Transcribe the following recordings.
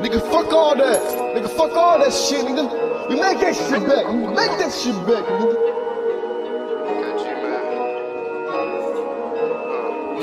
Nigga, fuck all that. Nigga, fuck all that shit, nigga. We make that shit back. We make that shit back, nigga.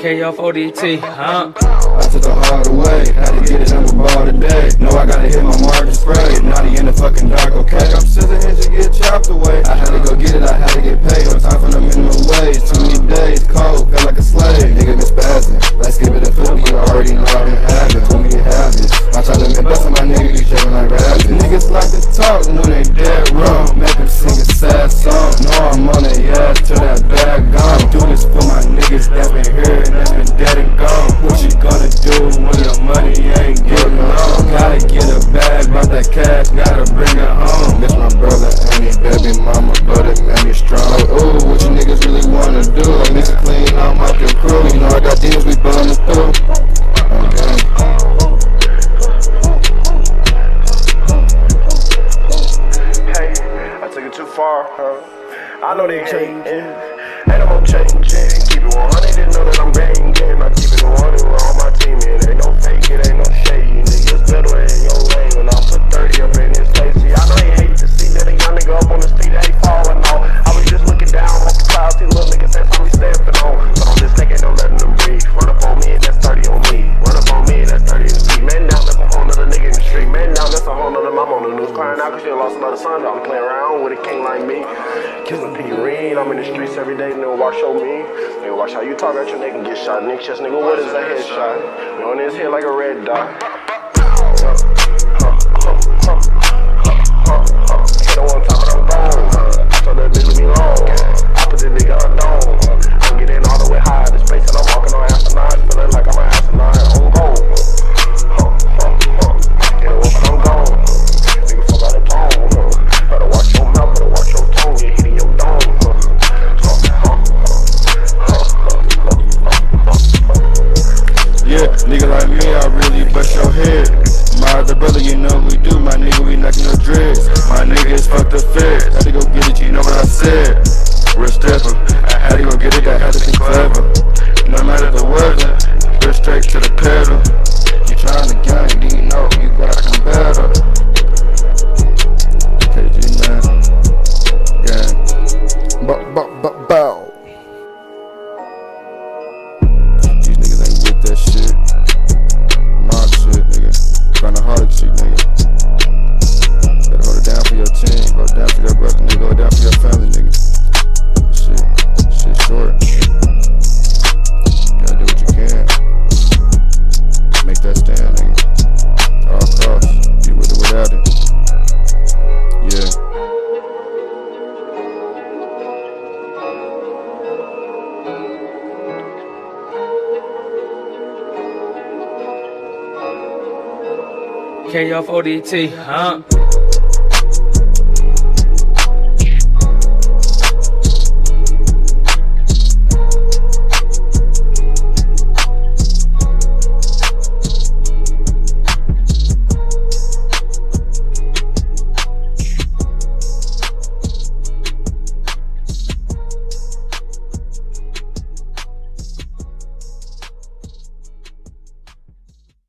K-F-O-D-T, huh? I took the hard way. Had to get it on the ball today. No, I gotta hit my mark and spray. Naughty in the fucking dark, okay? I'm scissor hands to get chopped away. I had to go get it. I had to get paid. On time for the minimum wage. Too many days, cold, feel like a slave. Nigga, been spazzing. Let's give it a flip. You already know I've been having too many habits. I try to make best of my niggas, you shaving like rabbits. Niggas like to talk when they dead wrong. Make them sing a sad song. Know I'm on their ass till that bag gone. Do this for my niggas that been here and that been dead and gone. What you gonna do when your money ain't getting on? Gotta get a bag, bought that cash, gotta bring it home. Bitch, my brother and his baby mama, but it made me strong. Like, ooh, what you niggas really wanna do? I need to clean out my crew. You know I got deals, we ballin' through. I know they changing, ain't no more changing. Keep it 100, they know that I'm banging. I keep it 100 with all my team, it ain't no fake, it ain't no shade. You niggas better in your lane when I put 30 up in his face. See, I know they hate to see that a young nigga up on the street, they falling off. I was just looking down on the clouds, see little niggas, that's how we stepping on. But on this nigga, no letting them breathe. Run up on me and that's 30 on me. Run up on me and that's 30 in the street. Man, now that's a whole nother nigga in the street. Man, now that's a whole nother mom on the news crying out cause she lost another son. I'm playing around with a king like me. Killin' P-Reed, I'm in the streets every day, nigga, watch your me. Nigga, watch how you talk at your nigga and get shot. Nigga, chest, nigga, what is a headshot? You on his head like a red dot. Hit on top of them bones, I told that bitch to be long. Opposite nigga unknown, I'm getting all the way high. The space that I'm walking on asinine, feeling like I'm an asinine on gold. Yeah, well, I'm gone. Nigga, fuck out of tone, better watch your mouth, better watch your tone. You hitting your dome. Yeah, nigga like me, I really bust your head. My other brother, you know we do. My nigga, we knockin' no dreads. My nigga is fucked up fed. Had to go get it, you know what I said. Real stepper, I had to go get it, I had to think clever. No matter the weather, real straight to the pedal. You trying to gang, do you know you gotta come better? KG9, gang. Bow. K-F-O-D-T, huh?